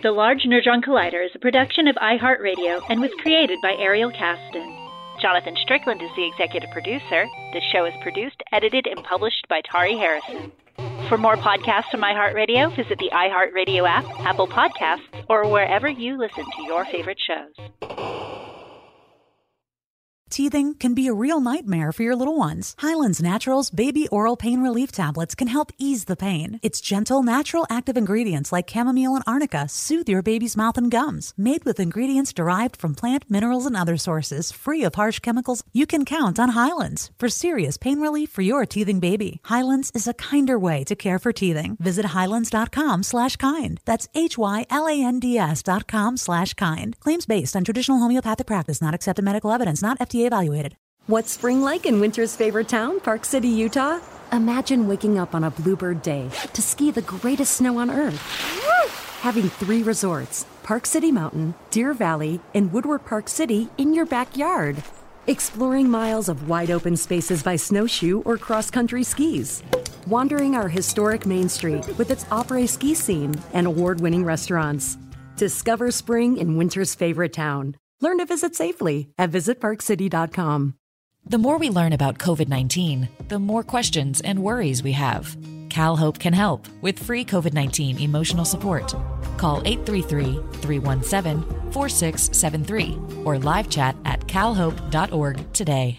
The Large Nerdron Collider is a production of iHeartRadio and was created by Ariel Kasten. Jonathan Strickland is the executive producer. The show is produced, edited, and published by Tari Harrison. For more podcasts from iHeartRadio, visit the iHeartRadio app, Apple Podcasts, or wherever you listen to your favorite shows. Teething can be a real nightmare for your little ones. Hyland's Naturals Baby Oral Pain Relief Tablets can help ease the pain. Its gentle, natural, active ingredients like chamomile and arnica soothe your baby's mouth and gums. Made with ingredients derived from plant, minerals, and other sources, free of harsh chemicals, you can count on Hyland's for serious pain relief for your teething baby. Hyland's is a kinder way to care for teething. Visit Hyland's.com/kind. That's HYLANDS.com/kind. Claims based on traditional homeopathic practice, not accepted medical evidence, not FDA evaluated. What's spring like in winter's favorite town, Park City, Utah? Imagine waking up on a bluebird day to ski the greatest snow on earth. Woo! Having 3 resorts, Park City Mountain, Deer Valley, and Woodward Park City in your backyard. Exploring miles of wide open spaces by snowshoe or cross-country skis. Wandering our historic Main Street with its opera ski scene and award-winning restaurants. Discover spring in winter's favorite town. Learn to visit safely at visitparkcity.com. The more we learn about COVID-19, the more questions and worries we have. CalHope can help with free COVID-19 emotional support. Call 833-317-4673 or live chat at calhope.org today.